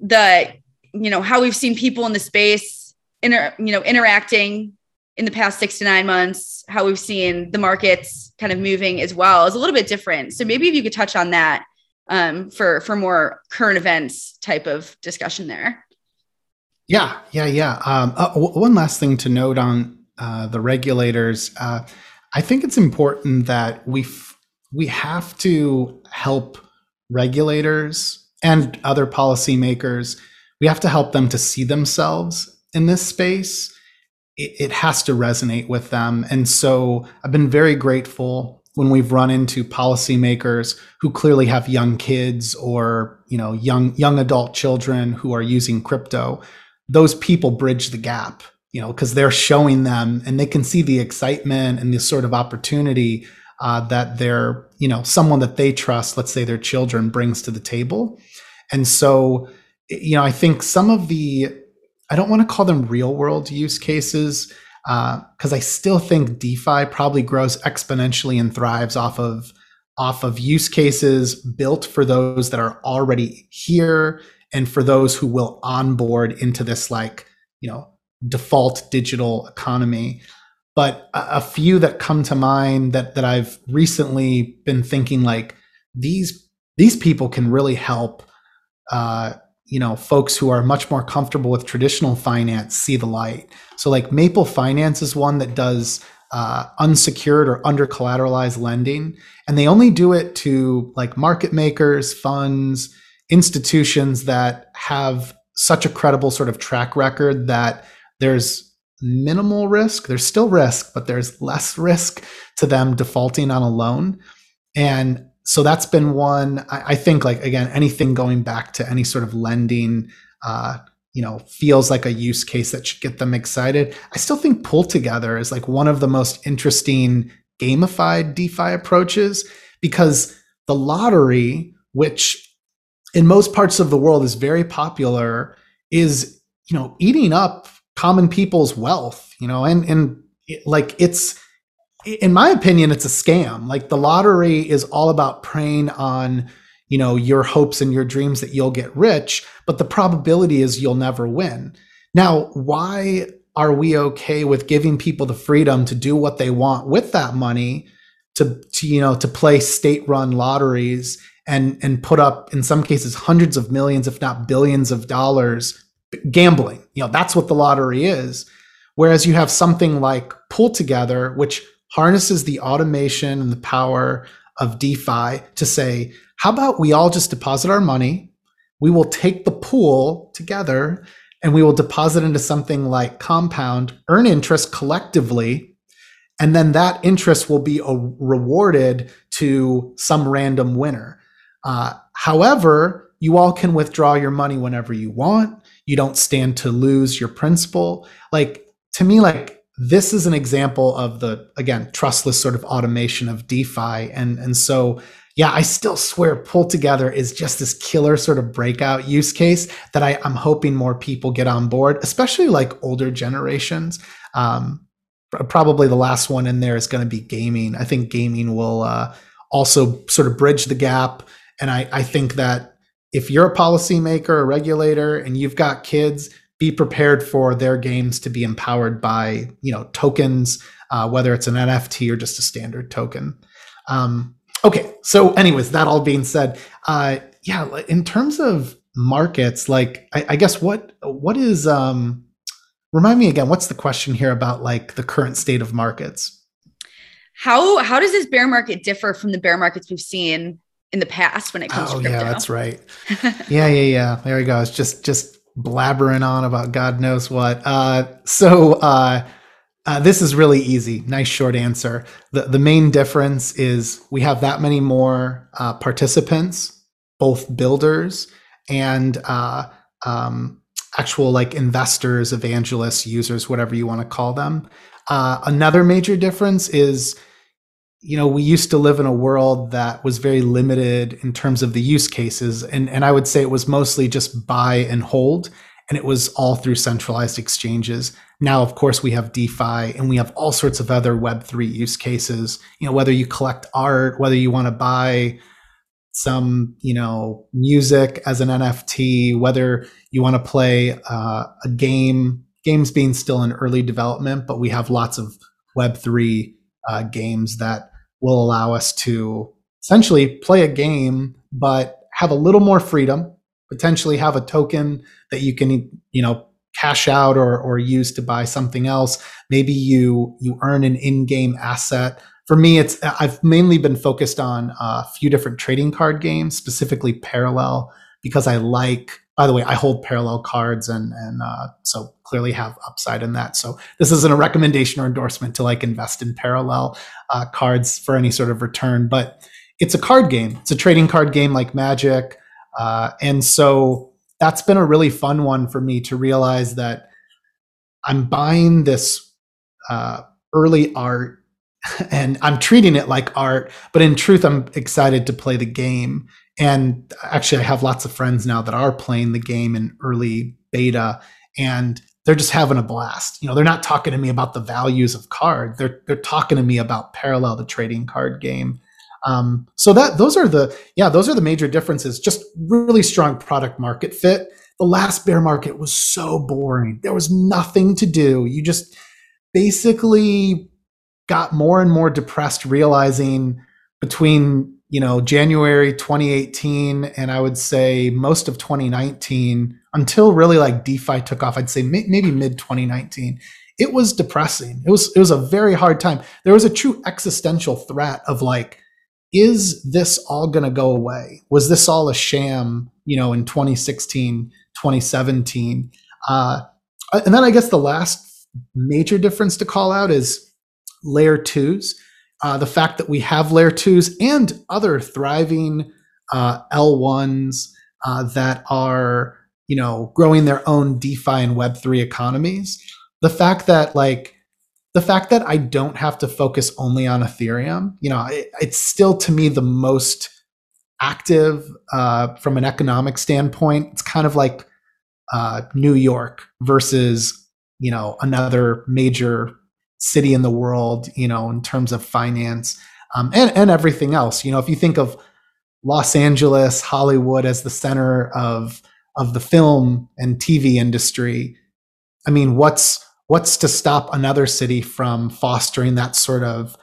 how we've seen people in the space interacting in the past 6 to 9 months, how we've seen the markets kind of moving as well is a little bit different. So maybe if you could touch on that for more current events type of discussion there. Yeah. One last thing to note on the regulators. I think it's important that we have to help regulators and other policymakers. We have to help them to see themselves in this space. It has to resonate with them. And so I've been very grateful when we've run into policymakers who clearly have young kids or, young adult children who are using crypto. Those people bridge the gap, because they're showing them and they can see the excitement and the sort of opportunity that they're, someone that they trust, let's say their children, brings to the table. And so, I think some of the, I don't want to call them real world use cases, because I still think DeFi probably grows exponentially and thrives off of use cases built for those that are already here and for those who will onboard into this default digital economy. But a few that come to mind that I've recently been thinking, these people can really help folks who are much more comfortable with traditional finance see the light. So Maple Finance is one that does unsecured or under collateralized lending. And they only do it to market makers, funds, institutions that have such a credible sort of track record that there's minimal risk. There's still risk, but there's less risk to them defaulting on a loan. And so that's been one. I think, again, anything going back to any sort of lending, feels like a use case that should get them excited. I still think Pool Together is one of the most interesting gamified DeFi approaches, because the lottery, which in most parts of the world is very popular, is, eating up common people's wealth, it's, in my opinion, it's a scam. The lottery is all about preying on, your hopes and your dreams that you'll get rich, but the probability is you'll never win. Now, why are we okay with giving people the freedom to do what they want with that money, to play state-run lotteries and put up, in some cases, hundreds of millions, if not billions of dollars gambling? That's what the lottery is. Whereas you have something like Pool Together, which harnesses the automation and the power of DeFi to say, how about we all just deposit our money? We will take the pool together and we will deposit into something like Compound, earn interest collectively, and then that interest will be rewarded to some random winner. However, you all can withdraw your money whenever you want. You don't stand to lose your principal. To me, this is an example of the, again, trustless sort of automation of DeFi. And so, yeah, I still swear Pool Together is just this killer sort of breakout use case that I'm hoping more people get on board, especially older generations. Probably the last one in there is going to be gaming. I think gaming will also sort of bridge the gap. And I think that if you're a policymaker or regulator and you've got kids, be prepared for their games to be empowered by, tokens, whether it's an NFT or just a standard token. Okay. So anyways, that all being said, in terms of markets, I guess what is, remind me again, what's the question here about the current state of markets? How does this bear market differ from the bear markets we've seen in the past when it comes to crypto? Yeah, that's right. Yeah. There we go. It's just blabbering on about God knows what. So this is really easy. Nice short answer. The main difference is we have that many more participants, both builders and actual investors, evangelists, users, whatever you want to call them. Another major difference is you know, we used to live in a world that was very limited in terms of the use cases. And I would say it was mostly just buy and hold, and it was all through centralized exchanges. Now, of course, we have DeFi and we have all sorts of other Web3 use cases, you know, whether you collect art, whether you want to buy some, you know, music as an NFT, whether you want to play a game, games being still in early development, but we have lots of Web3 games that will allow us to essentially play a game, but have a little more freedom, potentially have a token that you can, you know, cash out or use to buy something else. Maybe you earn an in-game asset. For me, I've mainly been focused on a few different trading card games, specifically Parallel, because I like, by the way, I hold Parallel cards and so clearly have upside in that. So this isn't a recommendation or endorsement to like invest in Parallel cards for any sort of return, but it's a card game. It's a trading card game like Magic. And so that's been a really fun one for me to realize that I'm buying this early art and I'm treating it like art, but in truth, I'm excited to play the game. And actually, I have lots of friends now that are playing the game in early beta, and they're just having a blast. You know, they're not talking to me about the values of cards. They're talking to me about Parallel, the trading card game. So that those are the major differences. Just really strong product market fit. The last bear market was so boring. There was nothing to do. You just basically got more and more depressed, realizing between, you know, January 2018 and I would say most of 2019, until really like DeFi took off. I'd say maybe mid 2019. It was depressing. It was a very hard time. There was a true existential threat of like, is this all going to go away? Was this all a sham, you know, in 2016, 2017? And then I guess the last major difference to call out is layer twos. The fact that we have layer twos and other thriving L1s that are, you know, growing their own DeFi and Web3 economies. The fact that I don't have to focus only on Ethereum, you know, it's still to me the most active from an economic standpoint. It's kind of like New York versus, you know, another major city in the world, you know, in terms of finance and everything else. You know, if you think of Los Angeles, Hollywood as the center of the film and TV industry, I mean, what's to stop another city from fostering that sort of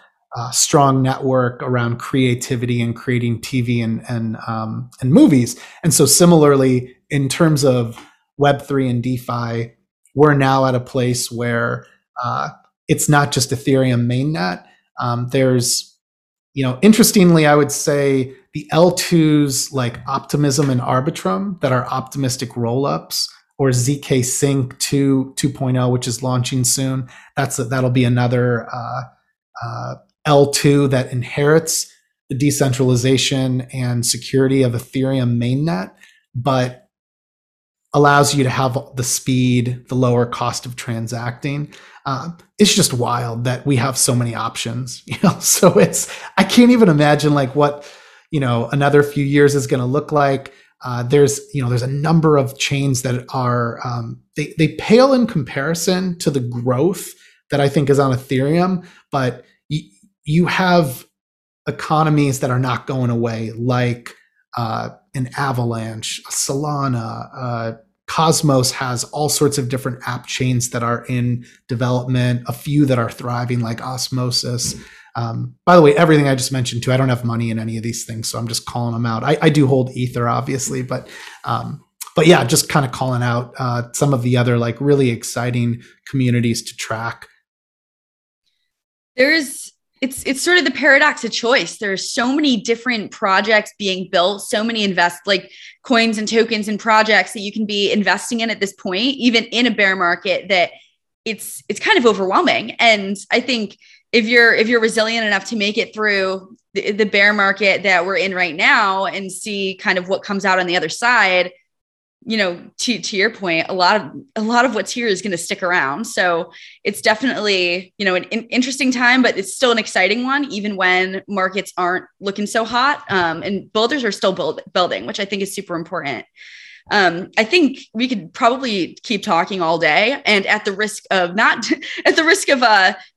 strong network around creativity and creating TV and movies? And so similarly, in terms of Web3 and DeFi, we're now at a place where it's not just Ethereum mainnet. There's, you know, interestingly, I would say the L2s like Optimism and Arbitrum that are optimistic rollups, or ZK Sync 2.0, which is launching soon. That'll be another L2 that inherits the decentralization and security of Ethereum mainnet, but allows you to have the speed, the lower cost of transacting. It's just wild that we have so many options, you know. So I can't even imagine like what, you know, another few years is going to look like. There's a number of chains that are they pale in comparison to the growth that I think is on Ethereum, but you have economies that are not going away, like an Avalanche, a Solana. Cosmos has all sorts of different app chains that are in development, a few that are thriving like Osmosis. By the way, everything I just mentioned too, I don't have money in any of these things, so I'm just calling them out. I do hold Ether, obviously, but yeah, just kind of calling out some of the other like really exciting communities to track. It's sort of the paradox of choice. There's so many different projects being built, so many coins and tokens and projects that you can be investing in at this point, even in a bear market, that it's kind of overwhelming. And I think if you're resilient enough to make it through the bear market that we're in right now and see kind of what comes out on the other side, you know, to your point, a lot of what's here is going to stick around. So it's definitely, you know, an interesting time, but it's still an exciting one, even when markets aren't looking so hot. And builders are still building, which I think is super important. I think we could probably keep talking all day, and at the risk of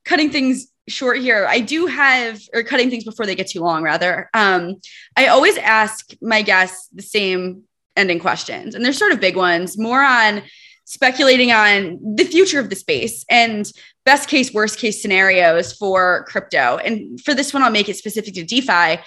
cutting things short here, cutting things before they get too long, rather. I always ask my guests the same ending questions, and they're sort of big ones, more on speculating on the future of the space and best case, worst case scenarios for crypto. And for this one, I'll make it specific to DeFi.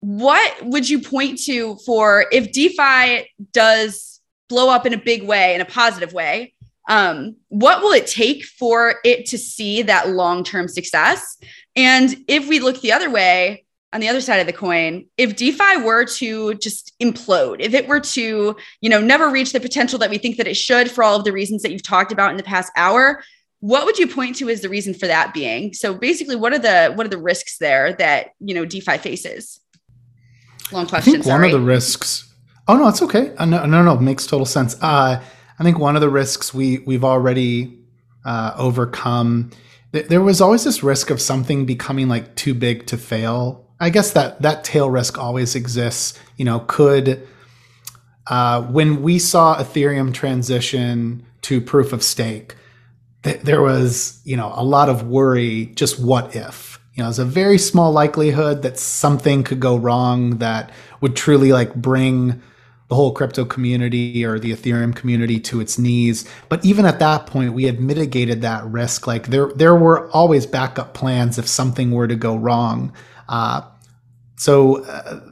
What would you point to for if DeFi does blow up in a big way, in a positive way? What will it take for it to see that long-term success? And if we look the other way, on the other side of the coin, if DeFi were to just implode, if it were to, you know, never reach the potential that we think that it should for all of the reasons that you've talked about in the past hour, what would you point to as the reason for that being? So basically, what are the risks there that, you know, DeFi faces? Long question. I think one of the risks. Oh no, it's okay. No, it makes total sense. I think one of the risks we've already overcome. There was always this risk of something becoming like too big to fail. I guess that tail risk always exists. You know, when we saw Ethereum transition to proof of stake, there was, you know, a lot of worry. Just what if? You know, it's a very small likelihood that something could go wrong that would truly like bring the whole crypto community or the Ethereum community to its knees. But even at that point, we had mitigated that risk. Like there were always backup plans if something were to go wrong. So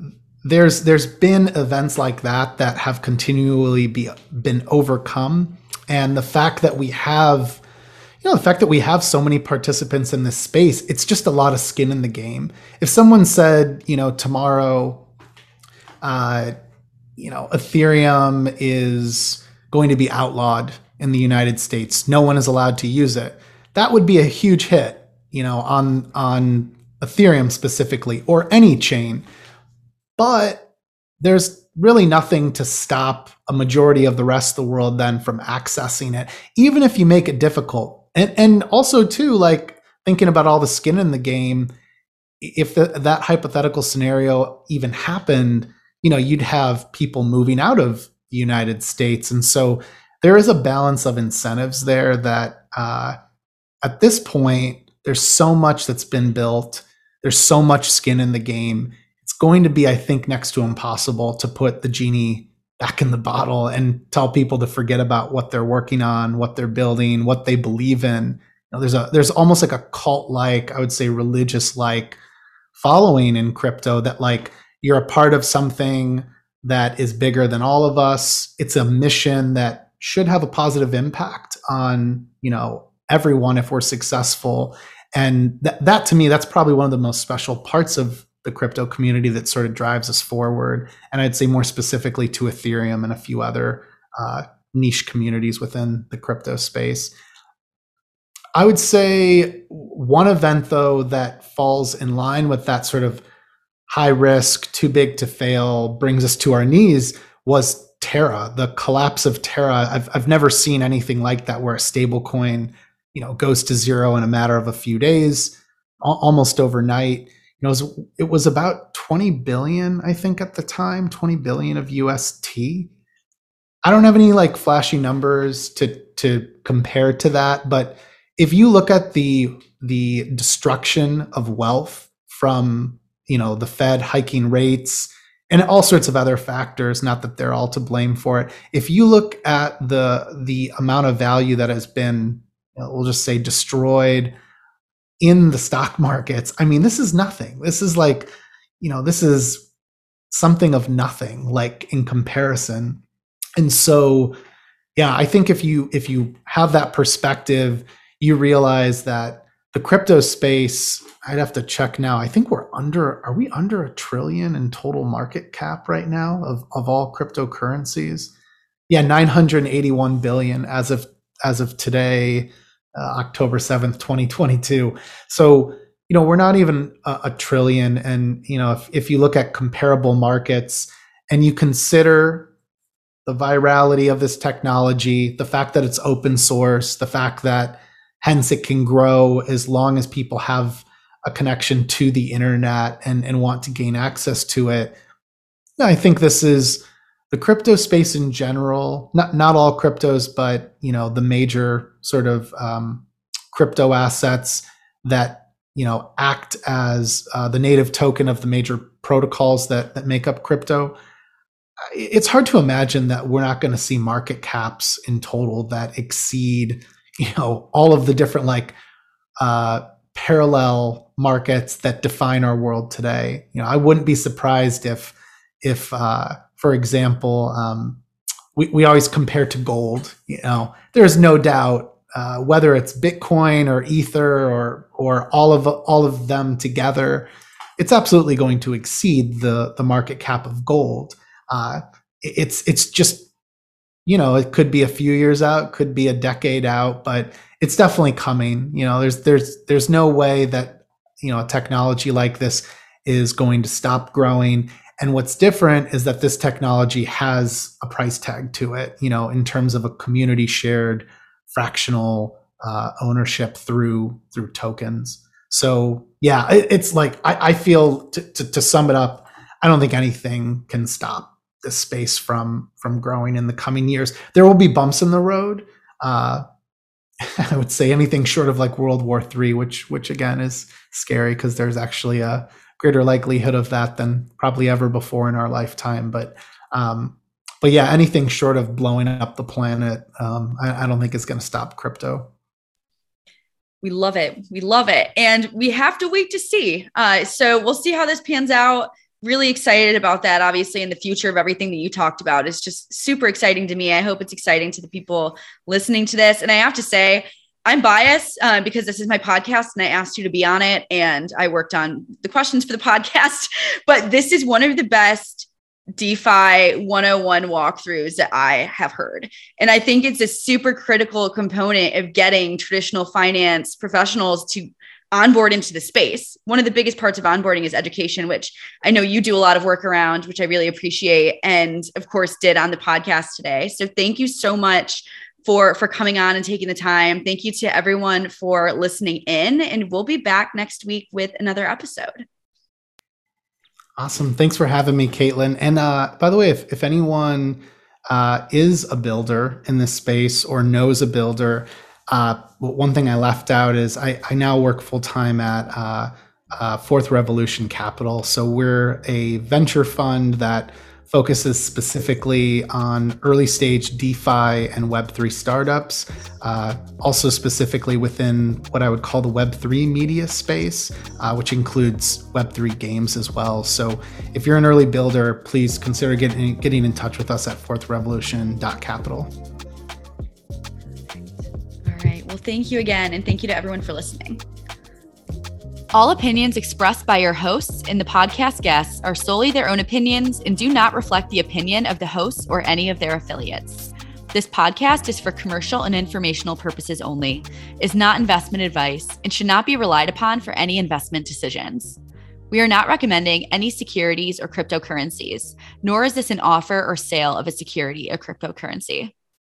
there's been events like that have continually been overcome. And the fact that we have, you know, the fact that we have so many participants in this space, it's just a lot of skin in the game. If someone said, you know, tomorrow, you know, Ethereum is going to be outlawed in the United States, no one is allowed to use it, that would be a huge hit, you know, on Ethereum specifically, or any chain. But there's really nothing to stop a majority of the rest of the world then from accessing it, even if you make it difficult. And also too, like thinking about all the skin in the game, if that hypothetical scenario even happened, you know, you'd have people moving out of the United States. And so there is a balance of incentives there that at this point, there's so much that's been built. There's so much skin in the game. It's going to be, I think, next to impossible to put the genie back in the bottle and tell people to forget about what they're working on, what they're building, what they believe in. You know, there's almost like a cult-like, I would say religious-like following in crypto that like you're a part of something that is bigger than all of us. It's a mission that should have a positive impact on, you know, everyone if we're successful. And that to me, that's probably one of the most special parts of the crypto community that sort of drives us forward. And I'd say more specifically to Ethereum and a few other niche communities within the crypto space. I would say one event though that falls in line with that sort of high risk, too big to fail, brings us to our knees was Terra, the collapse of Terra. I've never seen anything like that where a stablecoin, you know, goes to zero in a matter of a few days, almost overnight. You know, it was about 20 billion, I think at the time, 20 billion of UST. I don't have any like flashy numbers to compare to that, but if you look at the destruction of wealth from, you know, the Fed hiking rates and all sorts of other factors, not that they're all to blame for it. If you look at the amount of value that has been, we'll just say, destroyed in the stock markets, I mean, this is nothing. This is like, you know, this is something of nothing, like in comparison. And so, yeah, I think if you have that perspective, you realize that the crypto space, I'd have to check now. I think are we under $1 trillion in total market cap right now of all cryptocurrencies? Yeah, 981 billion as of today, October 7th, 2022. So, you know, we're not even $1 trillion. And, you know, if you look at comparable markets and you consider the virality of this technology, the fact that it's open source, the fact that hence it can grow as long as people have a connection to the internet and want to gain access to it. I think this is the crypto space in general, not all cryptos, but the major sort of crypto assets that act as the native token of the major protocols that make up crypto. It's hard to imagine that we're not going to see market caps in total that exceed all of the different parallel markets that define our world today. I wouldn't be surprised if for example, we always compare to gold. There's no doubt whether it's Bitcoin or Ether or all of them together, it's absolutely going to exceed the market cap of gold. It's just, it could be a few years out, could be a decade out, but it's definitely coming. There's no way that a technology like this is going to stop growing. And what's different is that this technology has a price tag to it, in terms of a community shared fractional ownership through tokens. So yeah, it's like, I feel to sum it up, I don't think anything can stop this space from growing in the coming years. There will be bumps in the road. I would say anything short of World War III, which again is scary because there's actually a greater likelihood of that than probably ever before in our lifetime. But yeah, anything short of blowing up the planet, I don't think it's going to stop crypto. We love it. We love it. And we have to wait to see. So we'll see how this pans out. Really excited about that, obviously, in the future of everything that you talked about. It's just super exciting to me. I hope it's exciting to the people listening to this. And I have to say, I'm biased because this is my podcast and I asked you to be on it and I worked on the questions for the podcast, but this is one of the best DeFi 101 walkthroughs that I have heard. And I think it's a super critical component of getting traditional finance professionals to onboard into the space. One of the biggest parts of onboarding is education, which I know you do a lot of work around, which I really appreciate. And of course did on the podcast today. So thank you so much for coming on and taking the time. Thank you to everyone for listening in, and we'll be back next week with another episode. Awesome. Thanks for having me, Caitlin. And by the way, if anyone is a builder in this space or knows a builder, one thing I left out is I now work full-time at Fourth Revolution Capital. So we're a venture fund that focuses specifically on early stage DeFi and Web3 startups, also specifically within what I would call the Web3 media space, which includes Web3 games as well. So if you're an early builder, please consider getting in touch with us at fourthrevolution.capital. All right. Well, thank you again. And thank you to everyone for listening. All opinions expressed by your hosts and the podcast guests are solely their own opinions and do not reflect the opinion of the hosts or any of their affiliates. This podcast is for commercial and informational purposes only, is not investment advice, and should not be relied upon for any investment decisions. We are not recommending any securities or cryptocurrencies, nor is this an offer or sale of a security or cryptocurrency.